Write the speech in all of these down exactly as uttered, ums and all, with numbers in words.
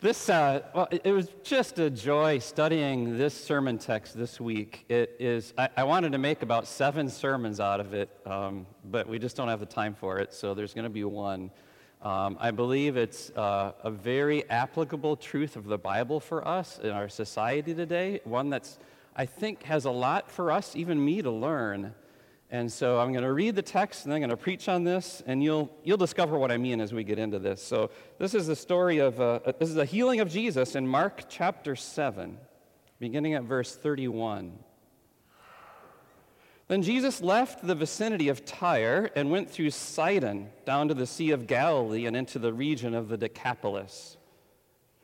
This, uh, well, it was just a joy studying this sermon text this week. It is, I, I wanted to make about seven sermons out of it, um, but we just don't have the time for it, so there's going to be one. Um, I believe it's uh, a very applicable truth of the Bible for us in our society today, one that's, I think, has a lot for us, even me, to learn. And so I'm going to read the text, and then I'm going to preach on this, and you'll you'll discover what I mean as we get into this. So this is the story of, uh, this is the healing of Jesus in Mark chapter seven, beginning at verse thirty-one. Then Jesus left the vicinity of Tyre and went through Sidon, down to the Sea of Galilee and into the region of the Decapolis.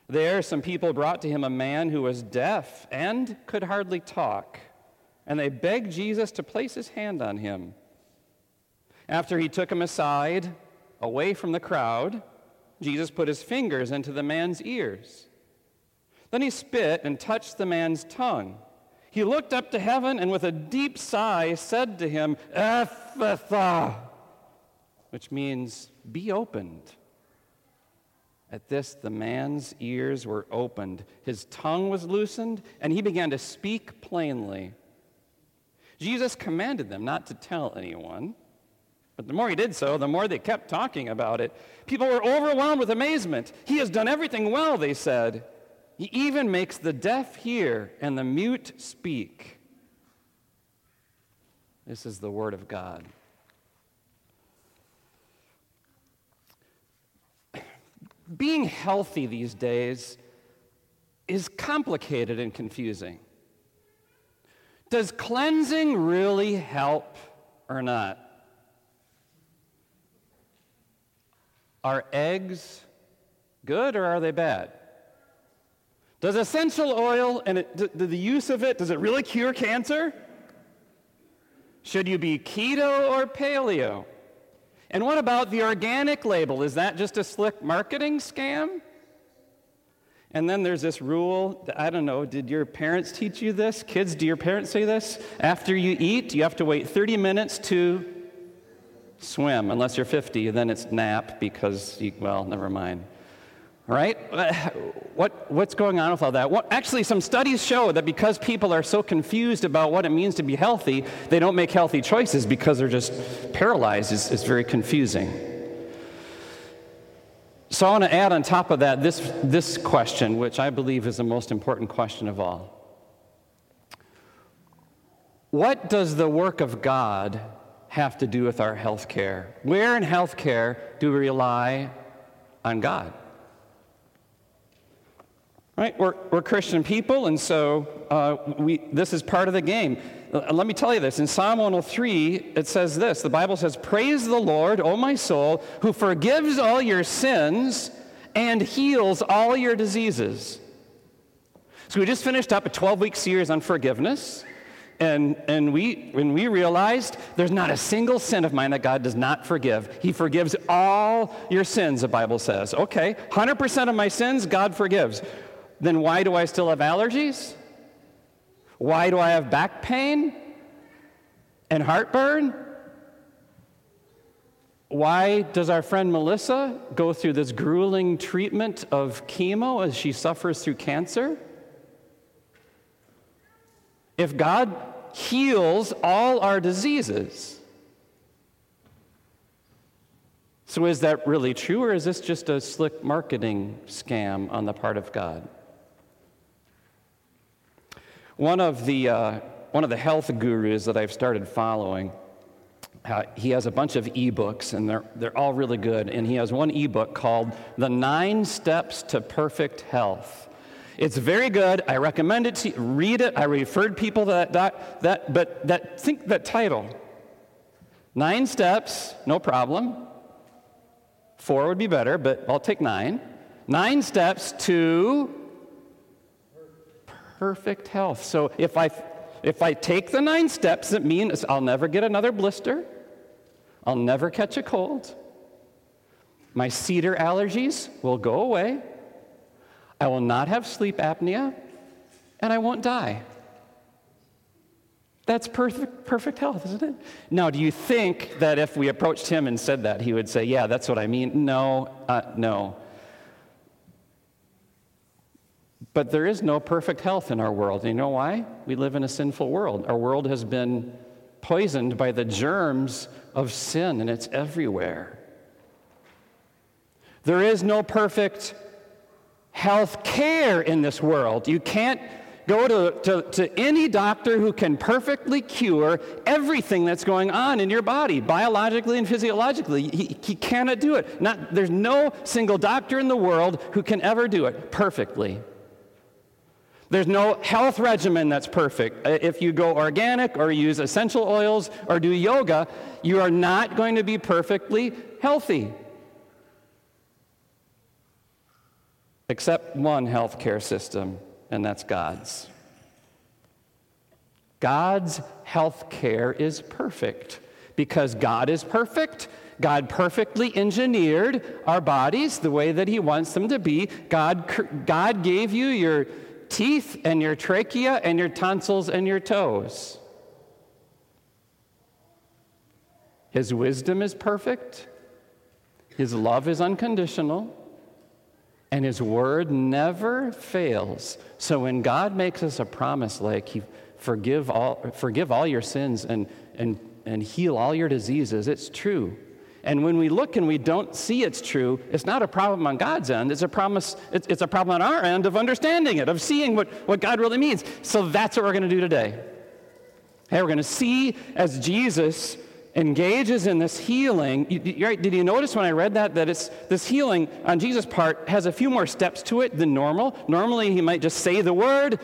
There some people brought to him a man who was deaf and could hardly talk. And they begged Jesus to place his hand on him. After he took him aside, away from the crowd, Jesus put his fingers into the man's ears. Then he spit and touched the man's tongue. He looked up to heaven and with a deep sigh said to him, "Ephatha," which means, "Be opened." At this, the man's ears were opened, his tongue was loosened, and he began to speak plainly. Jesus commanded them not to tell anyone, but the more he did so, the more they kept talking about it. People were overwhelmed with amazement. "He has done everything well," they said. "He even makes the deaf hear and the mute speak." This is the word of God. Being healthy these days is complicated and confusing. Does cleansing really help or not? Are eggs good or are they bad? Does essential oil and it, d- the use of it, does it really cure cancer? Should you be keto or paleo? And what about the organic label? Is that just a slick marketing scam? And then there's this rule, I don't know, did your parents teach you this? Kids, do your parents say this? After you eat, you have to wait thirty minutes to swim, unless you're fifty, then it's nap because, you, well, never mind. All right? What, what's going on with all that? Well, actually, some studies show that because people are so confused about what it means to be healthy, they don't make healthy choices because they're just paralyzed. It's, it's very confusing. So I want to add on top of that this, this question, which I believe is the most important question of all. What does the work of God have to do with our health care? Where in health care do we rely on God? Right? We're, we're Christian people, and so uh, we this is part of the game. Let me tell you this. In Psalm one oh three, it says this. The Bible says, "Praise the Lord, O my soul, who forgives all your sins and heals all your diseases." So we just finished up a twelve-week series on forgiveness, and, and we when we realized there's not a single sin of mine that God does not forgive. He forgives all your sins, the Bible says. Okay, one hundred percent of my sins, God forgives. Then why do I still have allergies? Why do I have back pain and heartburn? Why does our friend Melissa go through this grueling treatment of chemo as she suffers through cancer? If God heals all our diseases, so is that really true, or is this just a slick marketing scam on the part of God? One of the uh, one of the health gurus that I've started following, uh, he has a bunch of ebooks, and they're they're all really good. And he has one ebook called "The Nine Steps to Perfect Health." It's very good. I recommend it to you. Read it. I referred people to that doc, that but that think that title. Nine steps, no problem. Four would be better, but I'll take nine. Nine steps to perfect health. So if I if I take the nine steps, it means I'll never get another blister. I'll never catch a cold. My cedar allergies will go away. I will not have sleep apnea, and I won't die. That's perfect perfect health, isn't it? Now, do you think that if we approached him and said that, he would say, "Yeah, that's what I mean"? No, uh, no. But there is no perfect health in our world. And you know why? We live in a sinful world. Our world has been poisoned by the germs of sin, and it's everywhere. There is no perfect health care in this world. You can't go to, to, to any doctor who can perfectly cure everything that's going on in your body, biologically and physiologically. He, he cannot do it. Not, there's no single doctor in the world who can ever do it perfectly. There's no health regimen that's perfect. If you go organic or use essential oils or do yoga, you are not going to be perfectly healthy. Except one healthcare system, and that's God's. God's healthcare is perfect because God is perfect. God perfectly engineered our bodies the way that He wants them to be. God, God gave you your teeth and your trachea and your tonsils and your toes. His wisdom is perfect. His love is unconditional. And His word never fails. So when God makes us a promise like He forgive all forgive all your sins and and and heal all your diseases, it's true. And when we look and we don't see it's true, it's not a problem on God's end. It's a promise. It's, it's a problem on our end of understanding it, of seeing what, what God really means. So that's what we're going to do today. Hey, we're going to see as Jesus engages in this healing. You, right, did you notice when I read that, that it's this healing on Jesus' part has a few more steps to it than normal? Normally, He might just say the word,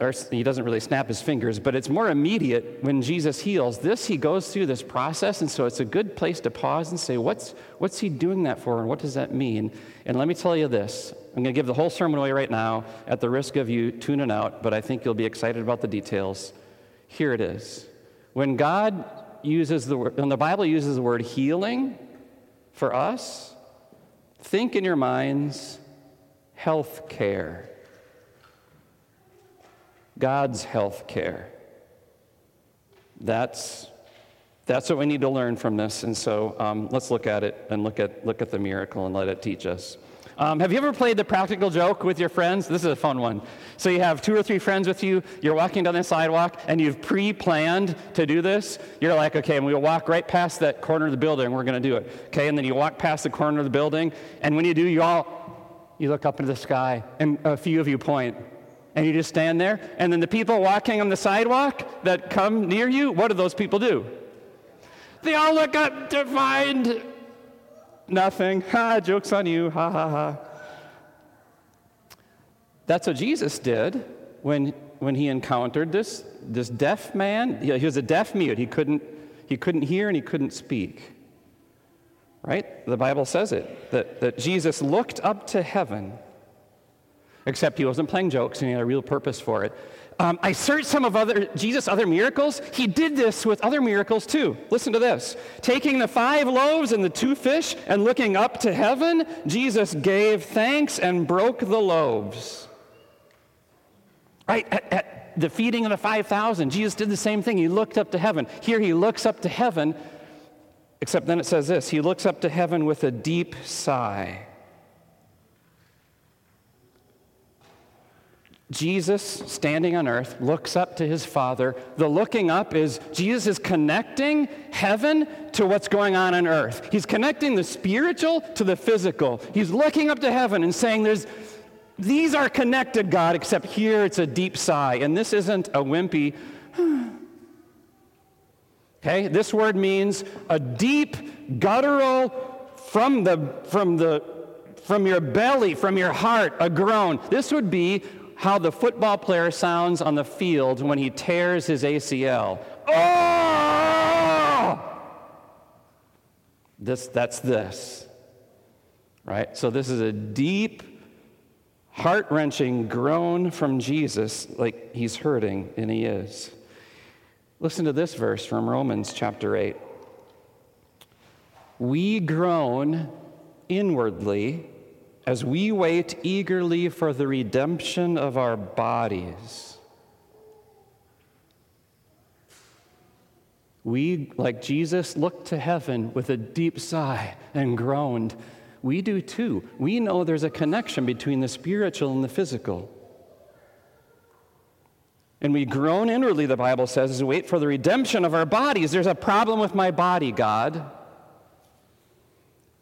or He doesn't really snap His fingers, but it's more immediate when Jesus heals. This, He goes through this process, and so it's a good place to pause and say, what's what's He doing that for, and what does that mean? And let me tell you this. I'm going to give the whole sermon away right now at the risk of you tuning out, but I think you'll be excited about the details. Here it is. When God uses the word, when the Bible uses the word healing for us, think in your minds, health care. God's health care. That's that's what we need to learn from this. And so um, let's look at it and look at look at the miracle and let it teach us. Um, have you ever played the practical joke with your friends? This is a fun one. So you have two or three friends with you. You're walking down the sidewalk, and you've pre-planned to do this. You're like, okay, and we'll walk right past that corner of the building. We're going to do it, okay? And then you walk past the corner of the building, and when you do, you all you look up into the sky, and a few of you point. And you just stand there, and then the people walking on the sidewalk that come near you, what do those people do? They all look up to find nothing. Ha, joke's on you. Ha, ha, ha. That's what Jesus did when when he encountered this this deaf man. He was a deaf mute. He couldn't he couldn't hear and he couldn't speak. Right? The Bible says it, that, that Jesus looked up to heaven. Except he wasn't playing jokes, and he had a real purpose for it. Um, I searched some of other Jesus' other miracles. He did this with other miracles, too. Listen to this. Taking the five loaves and the two fish and looking up to heaven, Jesus gave thanks and broke the loaves. Right? At, at the feeding of the five thousand, Jesus did the same thing. He looked up to heaven. Here he looks up to heaven, except then it says this. He looks up to heaven with a deep sigh. Jesus, standing on earth, looks up to his Father. The looking up is Jesus is connecting heaven to what's going on on earth. He's connecting the spiritual to the physical. He's looking up to heaven and saying, "There's, these are connected, God, except here it's a deep sigh." And this isn't a wimpy, okay? This word means a deep, guttural, from the, from the, from your belly, from your heart, a groan. This would be how the football player sounds on the field when he tears his A C L. Oh! This, that's this, right? So this is a deep, heart-wrenching groan from Jesus, like he's hurting, and he is. Listen to this verse from Romans chapter eight. We groan inwardly as we wait eagerly for the redemption of our bodies. We, like Jesus, looked to heaven with a deep sigh and groaned. We do too. We know there's a connection between the spiritual and the physical. And we groan inwardly, the Bible says, as we wait for the redemption of our bodies. There's a problem with my body, God.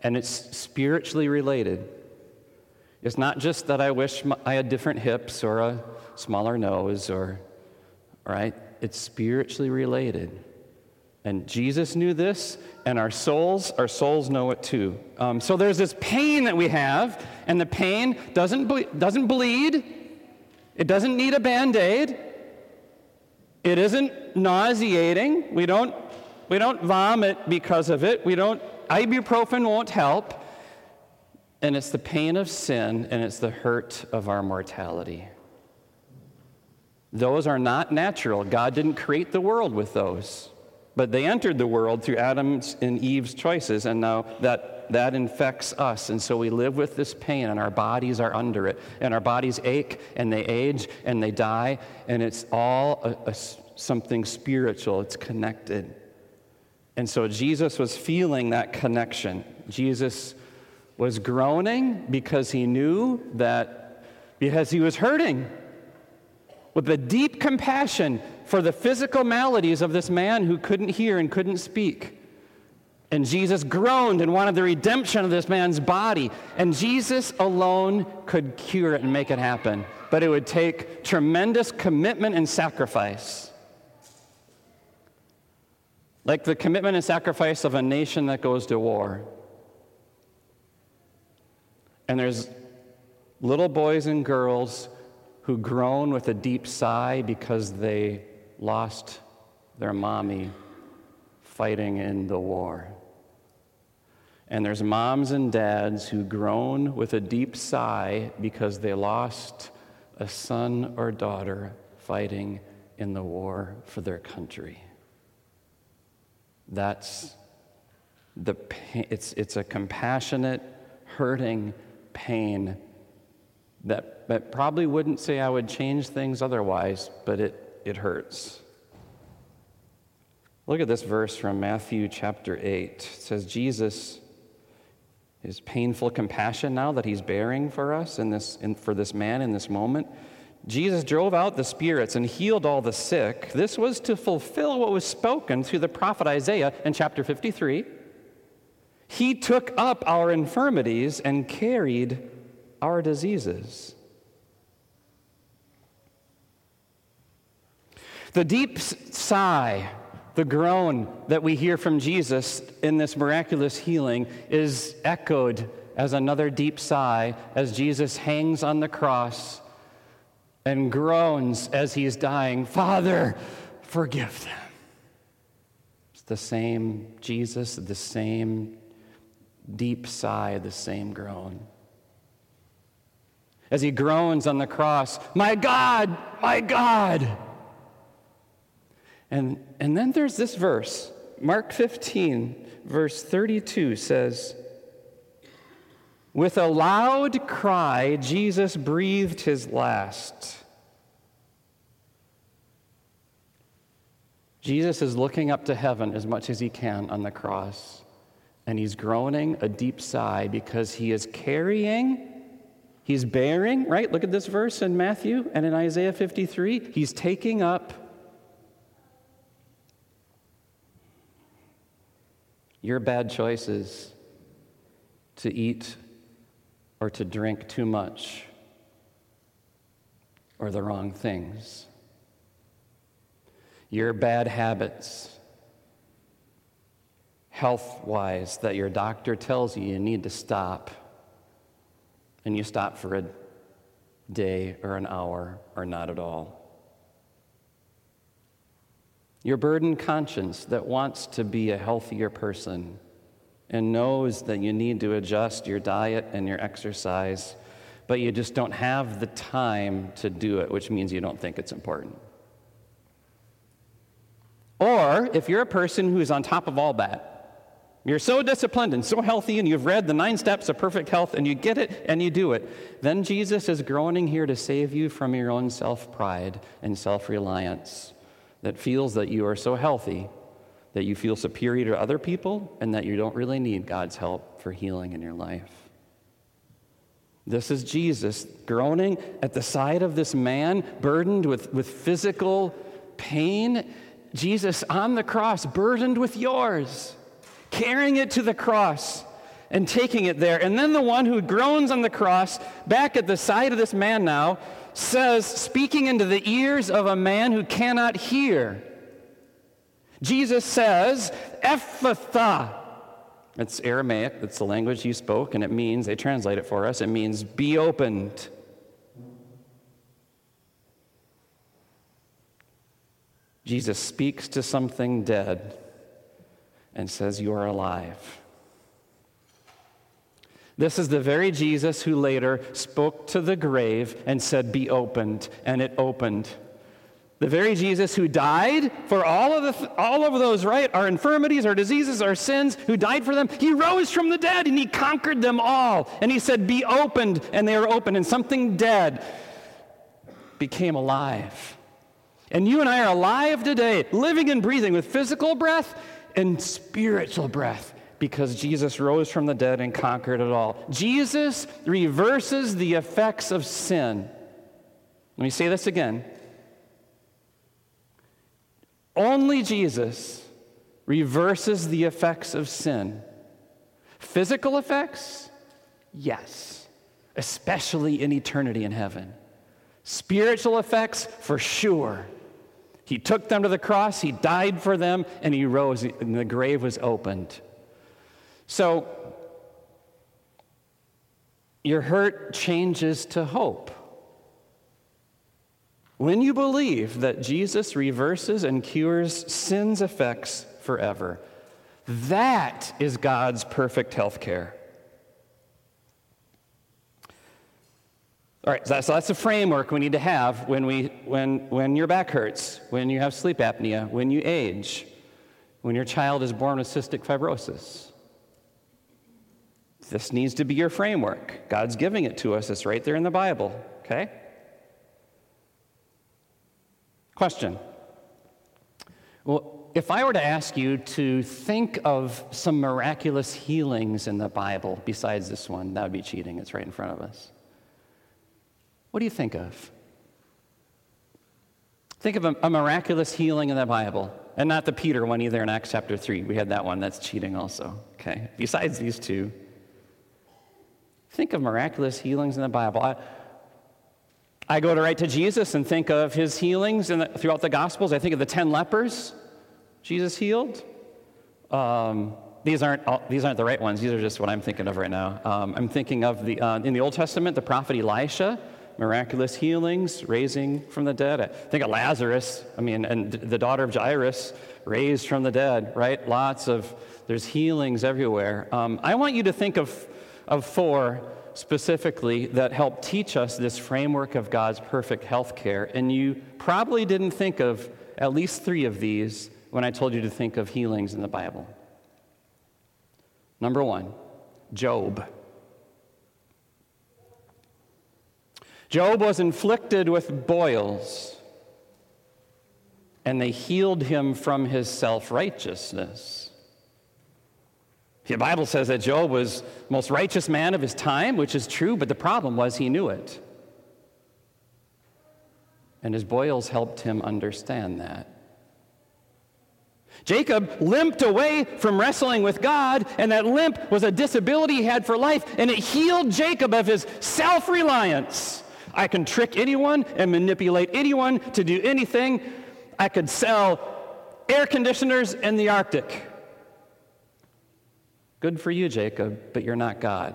And it's spiritually related. It's not just that I wish I had different hips or a smaller nose or, right? It's spiritually related. And Jesus knew this, and our souls, our souls know it too. Um, so there's this pain that we have, and the pain doesn't ble- doesn't bleed. It doesn't need a Band-Aid. It isn't nauseating. We don't, we don't vomit because of it. We don't, ibuprofen won't help. And it's the pain of sin, and it's the hurt of our mortality. Those are not natural. God didn't create the world with those. But they entered the world through Adam's and Eve's choices, and now that, that infects us. And so we live with this pain, and our bodies are under it. And our bodies ache, and they age, and they die, and it's all a, a, something spiritual. It's connected. And so Jesus was feeling that connection. Jesus was groaning because he knew that, because he was hurting, with a deep compassion for the physical maladies of this man who couldn't hear and couldn't speak. And Jesus groaned and wanted the redemption of this man's body. And Jesus alone could cure it and make it happen. But it would take tremendous commitment and sacrifice. Like the commitment and sacrifice of a nation that goes to war. And there's little boys and girls who groan with a deep sigh because they lost their mommy fighting in the war. And there's moms and dads who groan with a deep sigh because they lost a son or daughter fighting in the war for their country. That's the pain. It's, it's a compassionate, hurting pain that But probably wouldn't say I would change things otherwise, but it, it hurts. Look at this verse from Matthew chapter eight. It says, Jesus, his painful compassion now that he's bearing for us in this in, for this man in this moment, Jesus drove out the spirits and healed all the sick. This was to fulfill what was spoken through the prophet Isaiah in chapter fifty-three. He took up our infirmities and carried our diseases. The deep sigh, the groan that we hear from Jesus in this miraculous healing is echoed as another deep sigh as Jesus hangs on the cross and groans as he's dying, Father, forgive them. It's the same Jesus, the same deep sigh, the same groan. As he groans on the cross, my God, my God. And and then there's this verse. Mark fifteen, verse thirty-two says, with a loud cry, Jesus breathed his last. Jesus is looking up to heaven as much as he can on the cross, and he's groaning a deep sigh because he is carrying, he's bearing, right? Look at this verse in Matthew and in Isaiah fifty-three. He's taking up your bad choices to eat or to drink too much or the wrong things. Your bad habits, health-wise, that your doctor tells you you need to stop, and you stop for a day or an hour or not at all. Your burdened conscience that wants to be a healthier person and knows that you need to adjust your diet and your exercise, but you just don't have the time to do it, which means you don't think it's important. Or if you're a person who's on top of all that, you're so disciplined and so healthy and you've read the nine steps of perfect health and you get it and you do it, then Jesus is groaning here to save you from your own self-pride and self-reliance that feels that you are so healthy that you feel superior to other people and that you don't really need God's help for healing in your life. This is Jesus groaning at the side of this man burdened with, with physical pain. Jesus on the cross, burdened with yours, carrying it to the cross and taking it there. And then the one who groans on the cross, back at the side of this man now, says, speaking into the ears of a man who cannot hear, Jesus says, Ephatha. It's Aramaic, it's the language he spoke, and it means, they translate it for us, it means be opened. Jesus speaks to something dead and says, you are alive. This is the very Jesus who later spoke to the grave and said, be opened, and it opened. The very Jesus who died for all of, the th- all of those, right, our infirmities, our diseases, our sins, who died for them, he rose from the dead, and he conquered them all. And he said, be opened, and they were opened, and something dead became alive. And you and I are alive today, living and breathing with physical breath and spiritual breath, because Jesus rose from the dead and conquered it all. Jesus reverses the effects of sin. Let me say this again. Only Jesus reverses the effects of sin. Physical effects? Yes, especially in eternity in heaven. Spiritual effects? For sure. He took them to the cross, he died for them, and he rose, and the grave was opened. So, your hurt changes to hope. When you believe that Jesus reverses and cures sin's effects forever, that is God's perfect health care. All right, so that's, so that's the framework we need to have when we when when your back hurts, when you have sleep apnea, when you age, when your child is born with cystic fibrosis. This needs to be your framework. God's giving it to us. It's right there in the Bible, okay? Question. Well, if I were to ask you to think of some miraculous healings in the Bible besides this one, that would be cheating. It's right in front of us. What do you think of? Think of a, a miraculous healing in the Bible, and not the Peter one either in Acts chapter three. We had that one. That's cheating also. Okay. Besides these two, think of miraculous healings in the Bible. I, I go to right to Jesus and think of his healings in the, throughout the Gospels. I think of the ten lepers Jesus healed. Um, these aren't all, these aren't the right ones. These are just what I'm thinking of right now. Um, I'm thinking of the uh, in the Old Testament, the prophet Elisha, miraculous healings, raising from the dead. I think of Lazarus. I mean, and the daughter of Jairus raised from the dead. Right? Lots of there's healings everywhere. Um, I want you to think of of four. Specifically that help teach us this framework of God's perfect health care. And you probably didn't think of at least three of these when I told you to think of healings in the Bible. Number one, Job. Job was inflicted with boils, and they healed him from his self-righteousness. The Bible says that Job was the most righteous man of his time, which is true, but the problem was he knew it. And his boils helped him understand that. Jacob limped away from wrestling with God, and that limp was a disability he had for life, and it healed Jacob of his self-reliance. I can trick anyone and manipulate anyone to do anything. I could sell air conditioners in the Arctic. Good for you, Jacob, but you're not God.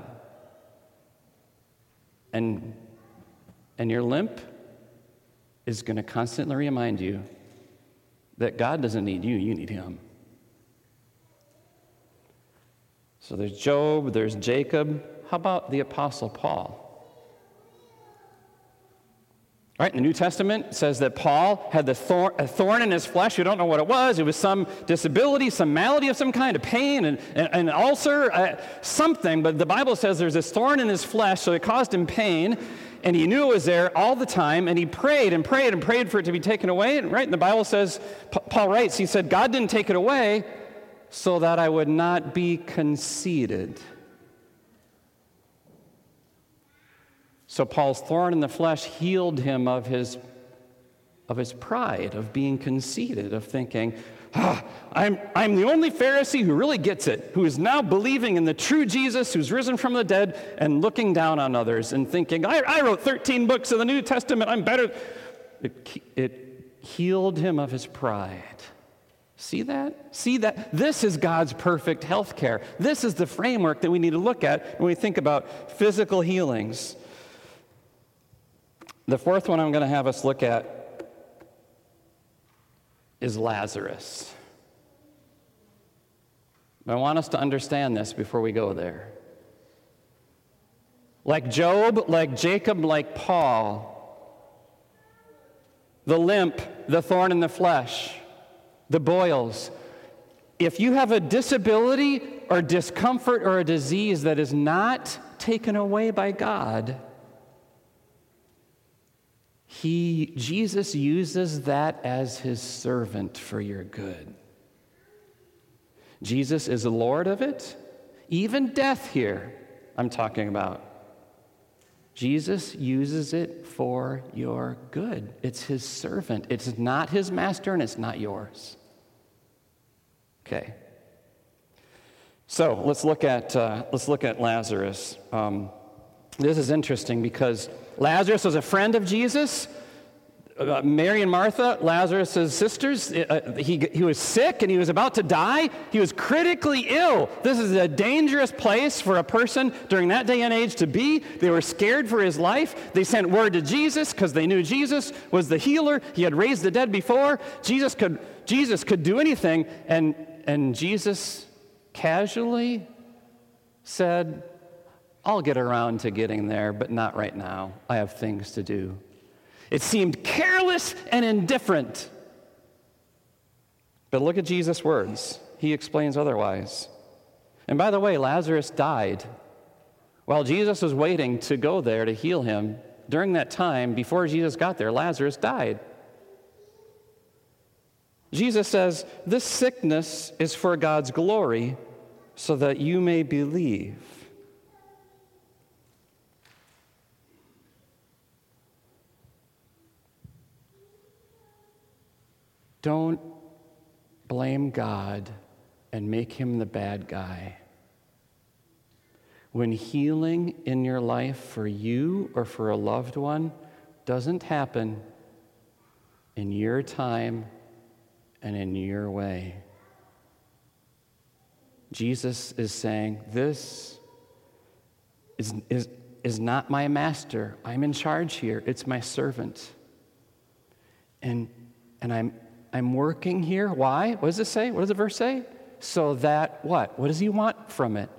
And, and your limp is going to constantly remind you that God doesn't need you, you need him. So there's Job, there's Jacob. How about the Apostle Paul? All right, in the New Testament says that Paul had the thorn, a thorn in his flesh. You don't know what it was. It was some disability, some malady of some kind, a pain, an, an ulcer, uh, something. But the Bible says there's this thorn in his flesh, so it caused him pain, and he knew it was there all the time, and he prayed and prayed and prayed for it to be taken away. And right, and the Bible says, Paul writes, he said, God didn't take it away so that I would not be conceited. So Paul's thorn in the flesh healed him of his of his pride, of being conceited, of thinking, ah, I'm, I'm the only Pharisee who really gets it, who is now believing in the true Jesus who's risen from the dead and looking down on others and thinking, I, I wrote thirteen books of the New Testament, I'm better. It, it healed him of his pride. See that? See that? This is God's perfect health care. This is the framework that we need to look at when we think about physical healings. The fourth one I'm going to have us look at is Lazarus. I want us to understand this before we go there. Like Job, like Jacob, like Paul, the limp, the thorn in the flesh, the boils. If you have a disability or discomfort or a disease that is not taken away by God, He, Jesus uses that as His servant for your good. Jesus is the Lord of it. Even death here, I'm talking about. Jesus uses it for your good. It's His servant. It's not His master and it's not yours. Okay. So let's look at uh, let's look at Lazarus. Um, this is interesting because Lazarus was a friend of Jesus. Uh, Mary and Martha, Lazarus' sisters, uh, he, he was sick and he was about to die. He was critically ill. This is a dangerous place for a person during that day and age to be. They were scared for his life. They sent word to Jesus because they knew Jesus was the healer. He had raised the dead before. Jesus could, Jesus could do anything. And, and Jesus casually said, I'll get around to getting there, but not right now. I have things to do. It seemed careless and indifferent. But look at Jesus' words. He explains otherwise. And by the way, Lazarus died. While Jesus was waiting to go there to heal him, during that time, before Jesus got there, Lazarus died. Jesus says, this sickness is for God's glory, so that you may believe. Don't blame God and make Him the bad guy. When healing in your life for you or for a loved one doesn't happen in your time and in your way, Jesus is saying, this is, is, is not my master. I'm in charge here. It's my servant. And, and I'm I'm working here. Why? What does it say? What does the verse say? So that what? What does He want from it?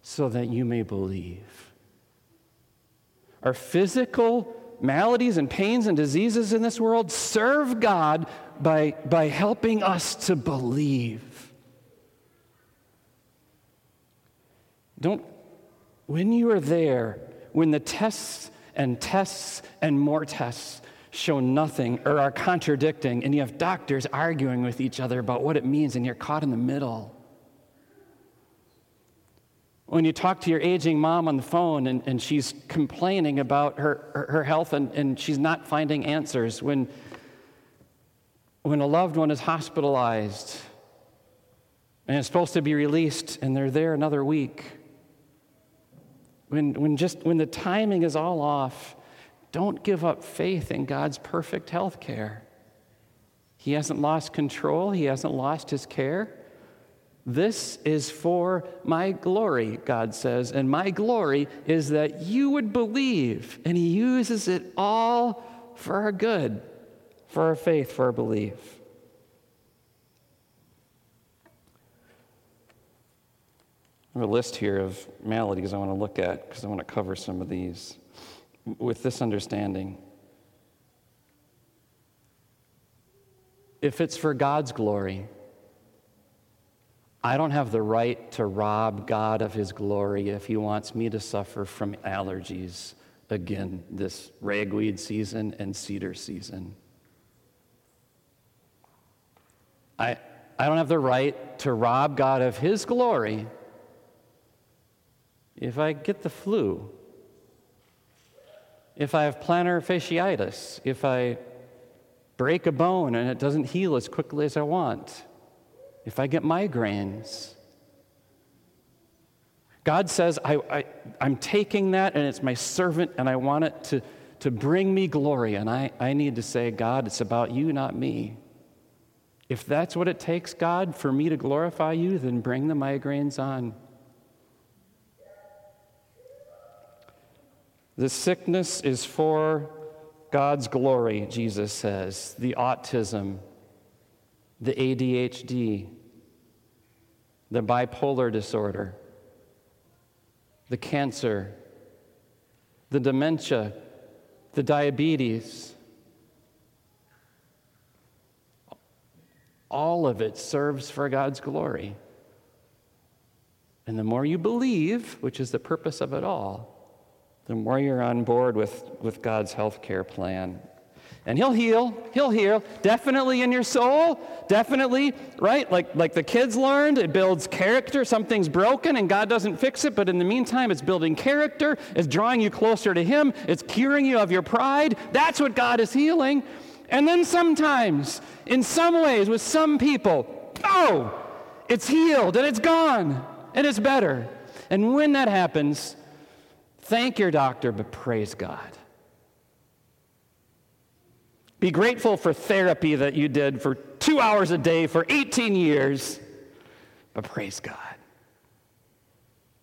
So that you may believe. Our physical maladies and pains and diseases in this world serve God by, by helping us to believe. Don't, when you are there, when the tests and tests and more tests show nothing or are contradicting, and you have doctors arguing with each other about what it means, and you're caught in the middle. When you talk to your aging mom on the phone and, and she's complaining about her, her, her health and, and she's not finding answers. When, when a loved one is hospitalized and is supposed to be released and they're there another week. When, when just when the timing is all off, don't give up faith in God's perfect health care. He hasn't lost control. He hasn't lost His care. This is for my glory, God says, and my glory is that you would believe, and He uses it all for our good, for our faith, for our belief. I have a list here of maladies I want to look at because I want to cover some of these. With this understanding, if it's for God's glory, I don't have the right to rob God of His glory if He wants me to suffer from allergies again this ragweed season and cedar season. I I don't have the right to rob God of His glory if I get the flu if I have plantar fasciitis, if I break a bone and it doesn't heal as quickly as I want, if I get migraines. God says, I, I, I'm taking that and it's my servant and I want it to, to bring me glory. And I, I need to say, God, it's about you, not me. If that's what it takes, God, for me to glorify you, then bring the migraines on. The sickness is for God's glory, Jesus says. The autism, the A D H D, the bipolar disorder, the cancer, the dementia, the diabetes. All of it serves for God's glory. And the more you believe, which is the purpose of it all, the more you're on board with, with God's health care plan. And he'll heal, he'll heal, definitely in your soul, definitely, right? Like, like the kids learned, it builds character. Something's broken and God doesn't fix it, but in the meantime, it's building character, it's drawing you closer to him, it's curing you of your pride. That's what God is healing. And then sometimes, in some ways, with some people, oh, it's healed and it's gone and it's better. And when that happens, thank your doctor, but praise God. Be grateful for therapy that you did for two hours a day for eighteen years, but praise God.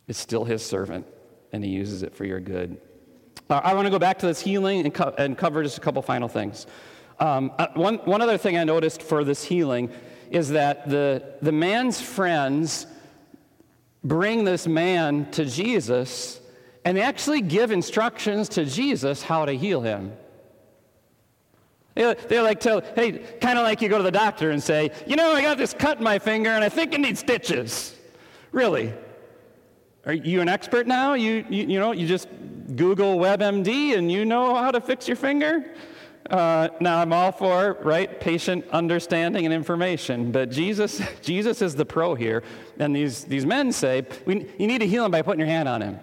It's still his servant, and he uses it for your good. Uh, I want to go back to this healing and, co- and cover just a couple final things. Um, uh, one, one other thing I noticed for this healing is that the, the man's friends bring this man to Jesus and they actually give instructions to Jesus how to heal him. They, they like tell, hey, kind of like you go to the doctor and say, you know, I got this cut in my finger and I think it needs stitches. Really? Are you an expert now? You you, you know, you just Google WebMD and you know how to fix your finger? Uh, now I'm all for, right, patient understanding and information, but Jesus Jesus is the pro here. And these, these men say, we, you need to heal him by putting your hand on him.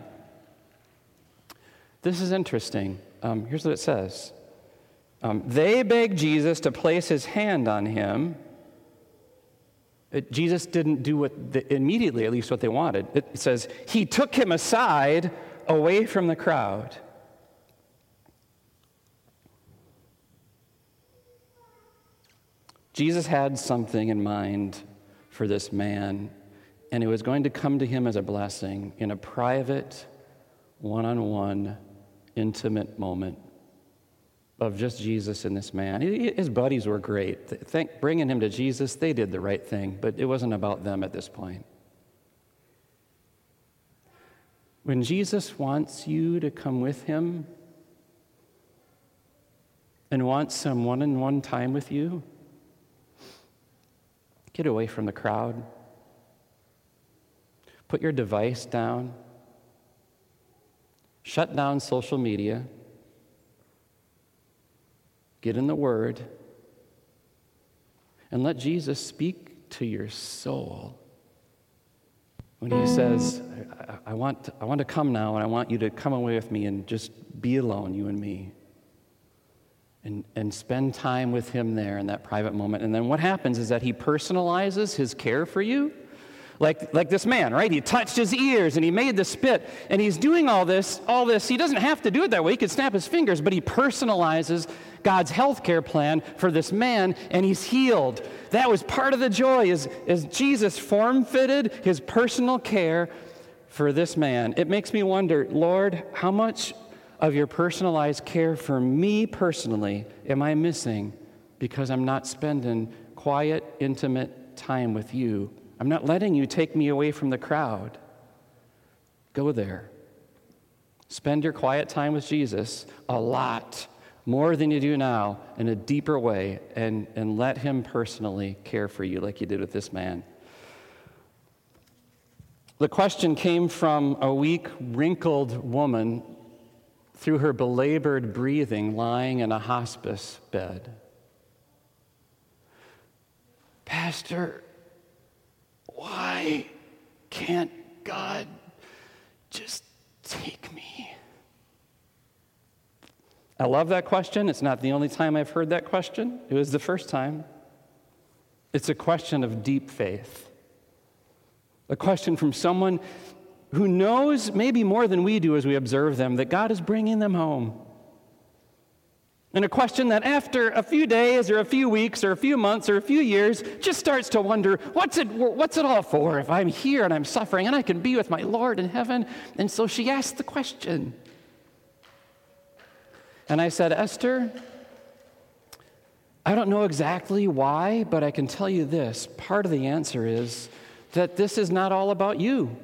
This is interesting. Um, here's what it says. Um, they begged Jesus to place his hand on him. It, Jesus didn't do what the, immediately, at least what they wanted. It, it says, he took him aside away from the crowd. Jesus had something in mind for this man, and it was going to come to him as a blessing in a private, one-on-one, intimate moment of just Jesus and this man. His buddies were great. Thank, bringing him to Jesus, they did the right thing, but it wasn't about them at this point. When Jesus wants you to come with him and wants some one-on-one time with you, get away from the crowd. Put your device down. Shut down social media. Get in the Word. And let Jesus speak to your soul. When he says, I, I, want, I want to come now, and I want you to come away with me and just be alone, you and me. And, and spend time with him there in that private moment. And then what happens is that he personalizes his care for you. Like, like this man, right? He touched his ears and he made the spit and he's doing all this, all this. He doesn't have to do it that way. He could snap his fingers, but he personalizes God's health care plan for this man and he's healed. That was part of the joy is, is Jesus form-fitted his personal care for this man. It makes me wonder, Lord, how much of your personalized care for me personally am I missing because I'm not spending quiet, intimate time with you? I'm not letting you take me away from the crowd. Go there. Spend your quiet time with Jesus a lot, more than you do now, in a deeper way, and, and let him personally care for you like you did with this man. The question came from a weak, wrinkled woman through her belabored breathing lying in a hospice bed. Pastor, why can't God just take me? I love that question. It's not the only time I've heard that question. It was the first time. It's a question of deep faith. A question from someone who knows maybe more than we do as we observe them that God is bringing them home. And a question that after a few days or a few weeks or a few months or a few years just starts to wonder, what's it, what's it all for if I'm here and I'm suffering and I can be with my Lord in heaven? And so she asked the question. And I said, Esther, I don't know exactly why, but I can tell you this. Part of the answer is that this is not all about you.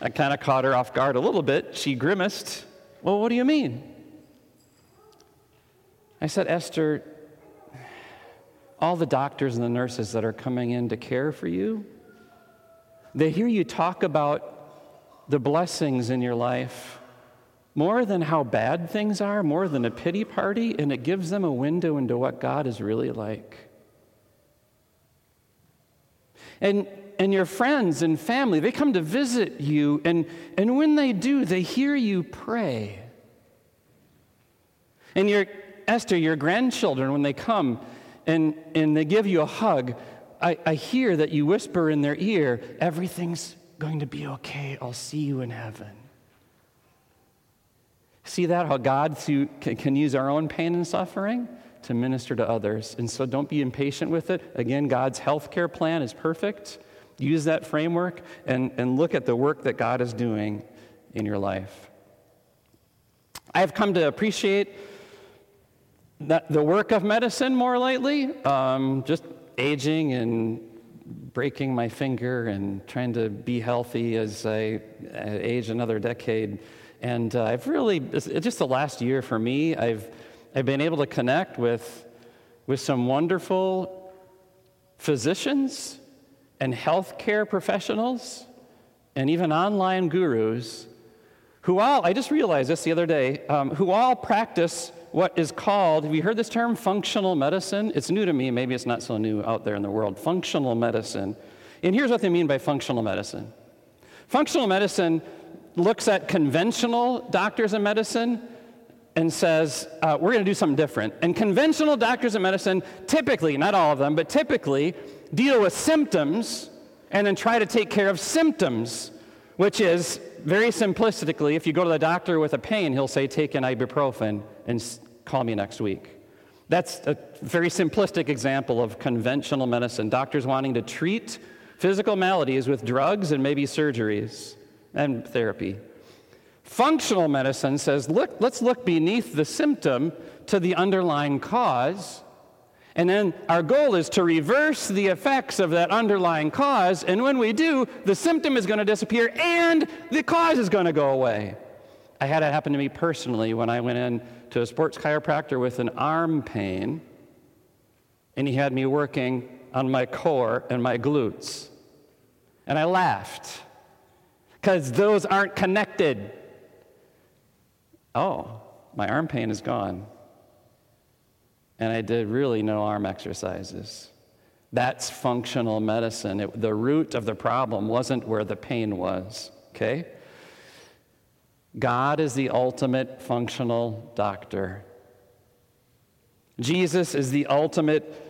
I kind of caught her off guard a little bit. She grimaced. Well, what do you mean? I said, Esther, all the doctors and the nurses that are coming in to care for you, they hear you talk about the blessings in your life more than how bad things are, more than a pity party, and it gives them a window into what God is really like. And and your friends and family, they come to visit you, and, and when they do, they hear you pray. And your Esther, your grandchildren, when they come and, and they give you a hug, I, I hear that you whisper in their ear, everything's going to be okay. I'll see you in heaven. See that, how God can use our own pain and suffering to minister to others. And so don't be impatient with it. Again, God's healthcare plan is perfect. Use that framework and, and look at the work that God is doing in your life. I have come to appreciate that the work of medicine more lately, um, just aging and breaking my finger and trying to be healthy as I age another decade. And uh, I've really, just the last year for me, I've I've been able to connect with with some wonderful physicians and healthcare professionals and even online gurus who all, I just realized this the other day, um, who all practice what is called, have you heard this term, functional medicine? It's new to me, maybe it's not so new out there in the world, functional medicine. And here's what they mean by functional medicine. Functional medicine looks at conventional doctors of medicine and says, uh, we're going to do something different. And conventional doctors of medicine typically, not all of them, but typically deal with symptoms and then try to take care of symptoms, which is very simplistically, if you go to the doctor with a pain, he'll say, take an ibuprofen and call me next week. That's a very simplistic example of conventional medicine, doctors wanting to treat physical maladies with drugs and maybe surgeries and therapy. Functional medicine says, look, let's look beneath the symptom to the underlying cause, and then our goal is to reverse the effects of that underlying cause, and when we do, the symptom is going to disappear and the cause is going to go away. I had it happen to me personally when I went in to a sports chiropractor with an arm pain, and he had me working on my core and my glutes, and I laughed. Because those aren't connected. Oh, my arm pain is gone. And I did really no arm exercises. That's functional medicine. It, the root of the problem wasn't where the pain was, okay? God is the ultimate functional doctor. Jesus is the ultimate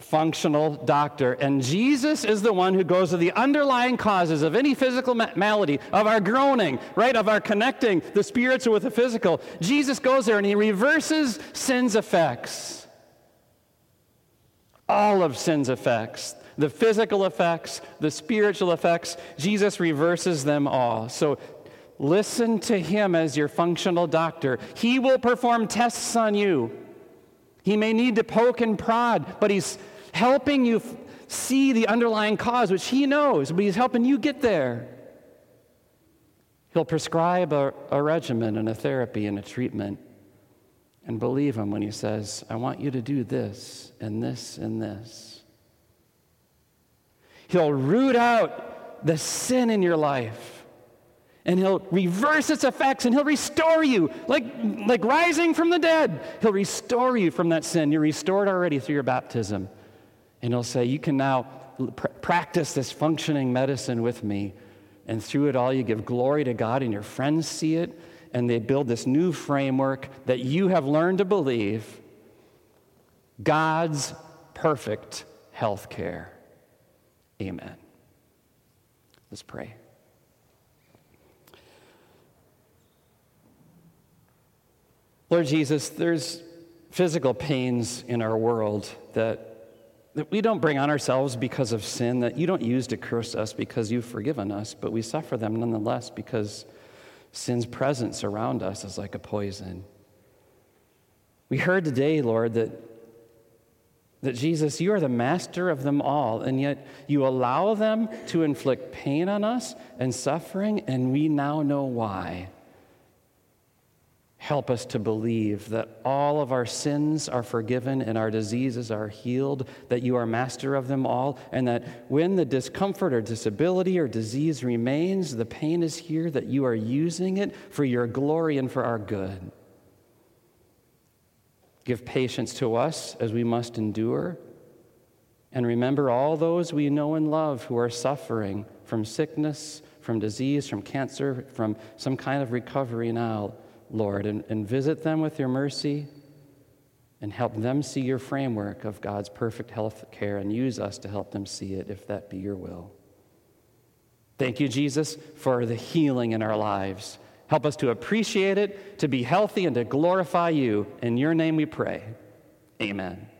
functional doctor, and Jesus is the one who goes to the underlying causes of any physical ma- malady, of our groaning, right, of our connecting the spiritual with the physical. Jesus goes there and he reverses sin's effects, all of sin's effects, the physical effects, the spiritual effects. Jesus reverses them all. So listen to him as your functional doctor. He will perform tests on you. He may need to poke and prod, but he's helping you f- see the underlying cause, which he knows, but he's helping you get there. He'll prescribe a, a regimen and a therapy and a treatment, and believe him when he says, I want you to do this and this and this. He'll root out the sin in your life. And he'll reverse its effects, and he'll restore you, like, like rising from the dead. He'll restore you from that sin. You're restored already through your baptism. And he'll say, you can now pr- practice this functioning medicine with me. And through it all, you give glory to God, and your friends see it, and they build this new framework that you have learned to believe, God's perfect health care. Amen. Let's pray. Lord Jesus, there's physical pains in our world that that we don't bring on ourselves because of sin, that you don't use to curse us because you've forgiven us, but we suffer them nonetheless because sin's presence around us is like a poison. We heard today, Lord, that, that Jesus, you are the master of them all, and yet you allow them to inflict pain on us and suffering, and we now know why. Help us to believe that all of our sins are forgiven and our diseases are healed, that you are master of them all, and that when the discomfort or disability or disease remains, the pain is here, that you are using it for your glory and for our good. Give patience to us as we must endure, and remember all those we know and love who are suffering from sickness, from disease, from cancer, from some kind of recovery now, Lord, and, and visit them with your mercy and help them see your framework of God's perfect health care and use us to help them see it, if that be your will. Thank you, Jesus, for the healing in our lives. Help us to appreciate it, to be healthy, and to glorify you. In your name we pray. Amen.